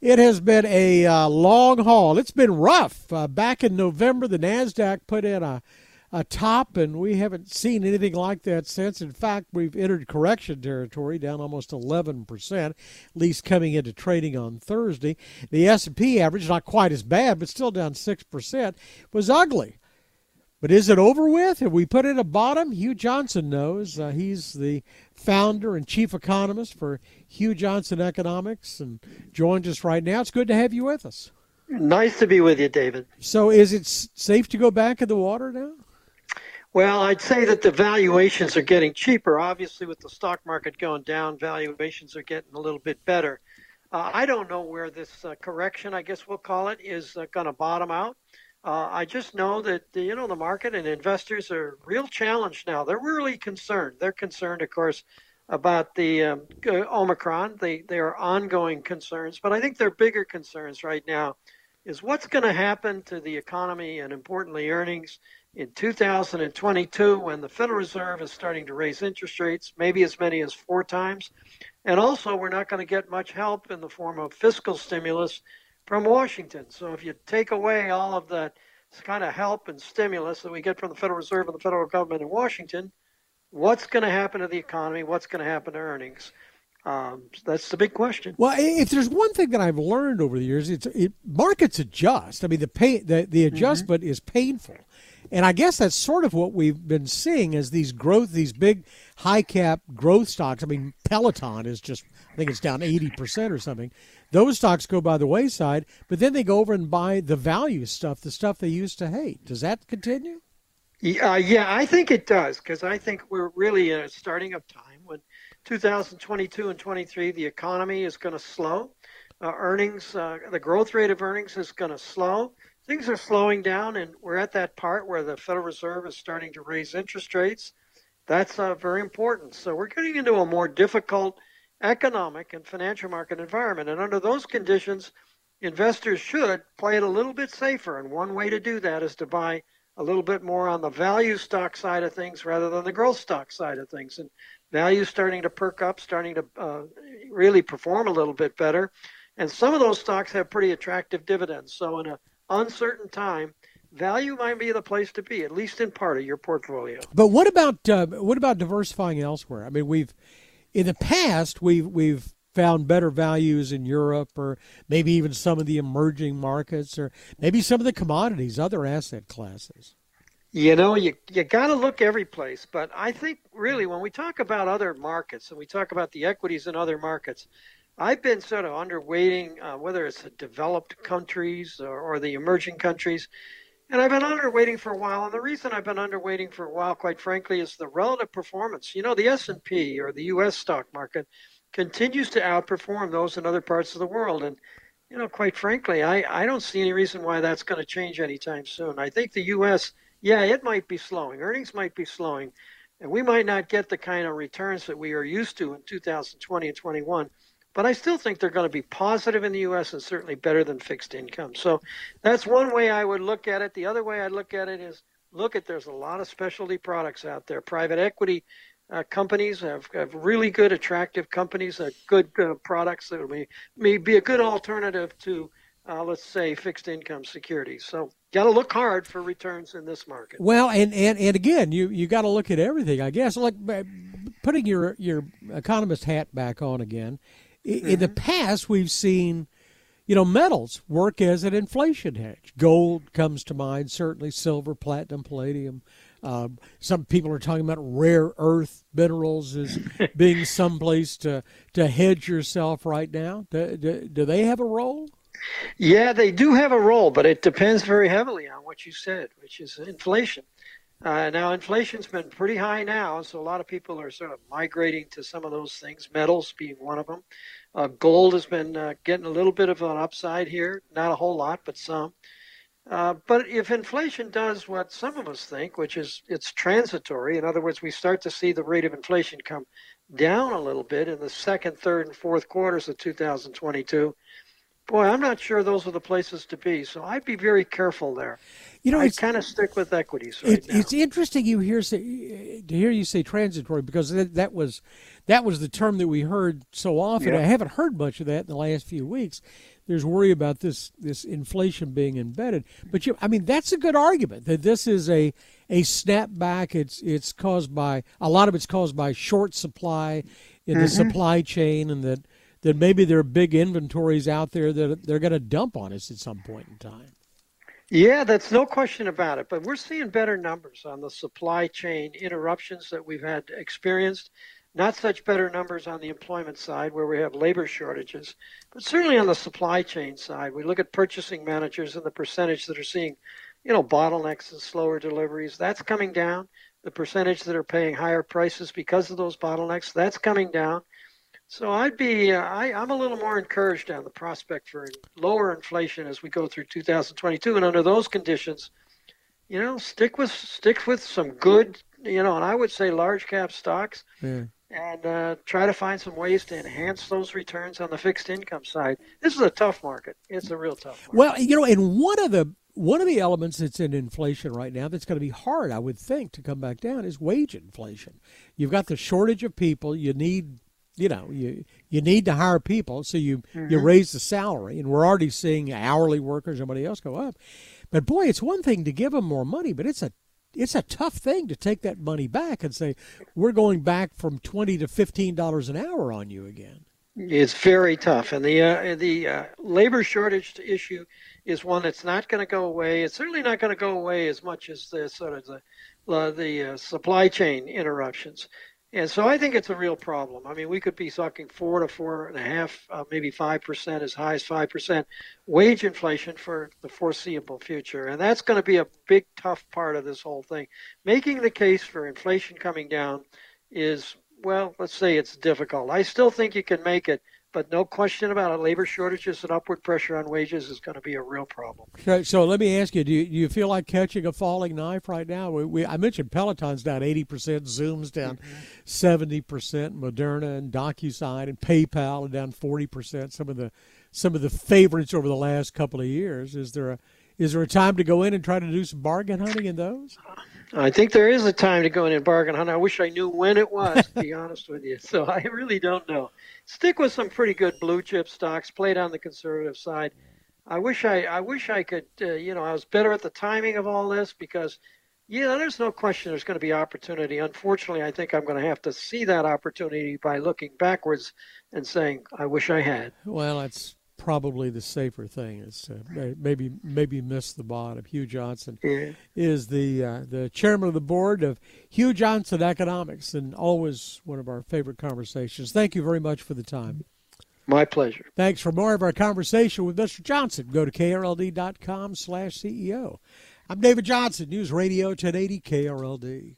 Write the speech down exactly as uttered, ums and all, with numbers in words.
It has been a uh, long haul. It's been rough. Uh, back in November, the NASDAQ put in a, a top, and we haven't seen anything like that since. In fact, we've entered correction territory, down almost eleven percent, at least coming into trading on Thursday. The S and P average, not quite as bad, but still down six percent, was ugly. But is it over with? Have we put it at a bottom? Hugh Johnson knows. Uh, he's the founder and chief economist for Hugh Johnson Economics and joins us right now. It's good to have you with us. Nice to be with you, David. So is it safe to go back in the water now? Well, I'd say that the valuations are getting cheaper. Obviously, with the stock market going down, valuations are getting a little bit better. Uh, I don't know where this uh, correction, I guess we'll call it, is uh, going to bottom out. Uh, I just know that, you know, the market and investors are real challenged now. They're really concerned. They're concerned, of course, about the um, Omicron. They, they are ongoing concerns. But I think their bigger concerns right now is what's going to happen to the economy and, importantly, earnings in two thousand twenty-two when the Federal Reserve is starting to raise interest rates, maybe as many as four times. And also, we're not going to get much help in the form of fiscal stimulus from Washington. So if you take away all of the kind of help and stimulus that we get from the Federal Reserve and the federal government in Washington, what's going to happen to the economy? What's going to happen to earnings? Um, that's the big question. Well, if there's one thing that I've learned over the years, it's it, markets adjust. I mean, the pay, the, the adjustment mm-hmm. is painful. And I guess that's sort of what we've been seeing as these growth, these big high cap growth stocks. I mean, Peloton is just, I think it's down eighty percent or something. Those stocks go by the wayside, but then they go over and buy the value stuff, the stuff they used to hate. Does that continue? Yeah, yeah, I think it does, because I think we're really uh, starting a time when two thousand twenty-two and twenty-three, the economy is going to slow. Uh, earnings, uh, the growth rate of earnings is going to slow. Things are slowing down, and we're at that part where the Federal Reserve is starting to raise interest rates. That's uh, very important. So we're getting into a more difficult economic and financial market environment. And under those conditions, investors should play it a little bit safer. And one way to do that is to buy a little bit more on the value stock side of things rather than the growth stock side of things. And value starting to perk up, starting to uh, really perform a little bit better. And some of those stocks have pretty attractive dividends. So in a uncertain time, value might be the place to be, at least in part of your portfolio. But what about uh, what about diversifying elsewhere? I mean, we've in the past we've we've found better values in Europe, or maybe even some of the emerging markets, or maybe some of the commodities, other asset classes. You know, you you got to look every place. But I think really when we talk about other markets and we talk about the equities in other markets, I've been sort of underweighting, uh, whether it's the developed countries or, or the emerging countries, and I've been underweighting for a while. And the reason I've been underweighting for a while, quite frankly, is the relative performance. You know, the S and P or the U S stock market continues to outperform those in other parts of the world. And, you know, quite frankly, I, I don't see any reason why that's going to change anytime soon. I think the U S, yeah, it might be slowing. Earnings might be slowing. And we might not get the kind of returns that we are used to in two thousand twenty and twenty-one. But I still think they're going to be positive in the U S and certainly better than fixed income. So that's one way I would look at it. The other way I'd look at it is, look at there's a lot of specialty products out there. Private equity uh, companies have, have really good, attractive companies, that good uh, products that may, may be a good alternative to, uh, let's say, fixed income securities. So got to look hard for returns in this market. Well, and, and, and again, you, you got to look at everything, I guess. Like putting your, your economist hat back on again. In the past, we've seen, you know, metals work as an inflation hedge. Gold comes to mind, certainly silver, platinum, palladium. Um, some people are talking about rare earth minerals as being someplace to, to hedge yourself right now. Do, do, do they have a role? Yeah, they do have a role, but it depends very heavily on what you said, which is inflation. Uh, now, inflation's been pretty high now, so a lot of people are sort of migrating to some of those things, metals being one of them. Uh, gold has been uh, getting a little bit of an upside here, not a whole lot, but some. Uh, but if inflation does what some of us think, which is it's transitory, in other words, we start to see the rate of inflation come down a little bit in the second, third, and fourth quarters of two thousand twenty-two, boy, I'm not sure those are the places to be, so I'd be very careful there. You know, I kind of stick with equities right it, now. It's interesting you hear say, to hear you say transitory, because that, that was that was the term that we heard so often. Yeah. I haven't heard much of that in the last few weeks. there's worry about this this inflation being embedded. But you, I mean, that's a good argument that this is a a snapback. It's it's caused by a lot of it's caused by short supply in mm-hmm. the supply chain, and that that maybe there are big inventories out there that they're going to dump on us at some point in time. Yeah, that's no question about it. But we're seeing better numbers on the supply chain interruptions that we've had experienced. Not such better numbers on the employment side where we have labor shortages. But certainly on the supply chain side, we look at purchasing managers and the percentage that are seeing, you know, bottlenecks and slower deliveries. That's coming down. The percentage that are paying higher prices because of those bottlenecks, that's coming down. So I'd be, uh, I, I'm a little more encouraged on the prospect for lower inflation as we go through two thousand twenty-two. And under those conditions, you know, stick with, stick with some good, you know, and I would say large cap stocks yeah. and uh, try to find some ways to enhance those returns on the fixed income side. This is a tough market. It's a real tough market. Well, you know, and one of the, one of the elements that's in inflation right now that's going to be hard, I would think, to come back down is wage inflation. You've got the shortage of people. You need You know, you you need to hire people, so you, mm-hmm. you raise the salary. And we're already seeing hourly workers, somebody else go up. But, boy, it's one thing to give them more money, but it's a it's a tough thing to take that money back and say, we're going back from twenty to fifteen dollars an hour on you again. It's very tough. And the, uh, the uh, labor shortage issue is one that's not going to go away. It's certainly not going to go away as much as the, sort of the, uh, the uh, supply chain interruptions. And so I think it's a real problem. I mean, we could be talking four to four and a half, uh, maybe five percent, as high as five percent wage inflation for the foreseeable future. And that's going to be a big, tough part of this whole thing. Making the case for inflation coming down is, well, let's say it's difficult. I still think you can make it, but no question about it. Labor shortages and upward pressure on wages is going to be a real problem. Okay, so let me ask you, do you, do you feel like catching a falling knife right now? We, we I mentioned Peloton's down eighty percent, Zoom's down mm-hmm. seventy percent, Moderna and DocuSign and PayPal are down forty percent. Some of the some of the favorites over the last couple of years. Is there a is there a time to go in and try to do some bargain hunting in those? I think there is a time to go in and bargain hunt. I wish I knew when it was, to be honest with you. So I really don't know. Stick with some pretty good blue chip stocks, played on the conservative side. I wish I, I wish I could, uh, you know, I was better at the timing of all this because, you know, there's no question there's going to be opportunity. Unfortunately, I think I'm going to have to see that opportunity by looking backwards and saying, I wish I had. Well, that's probably the safer thing is uh, maybe maybe miss the bottom. Hugh Johnson yeah. is the uh, the chairman of the board of Hugh Johnson Economics, and always one of our favorite conversations. Thank you very much for the time. My pleasure. Thanks. For more of our conversation with Mister Johnson, go to K R L D dot com slash C E O. I'm David Johnson, News Radio ten eighty K R L D.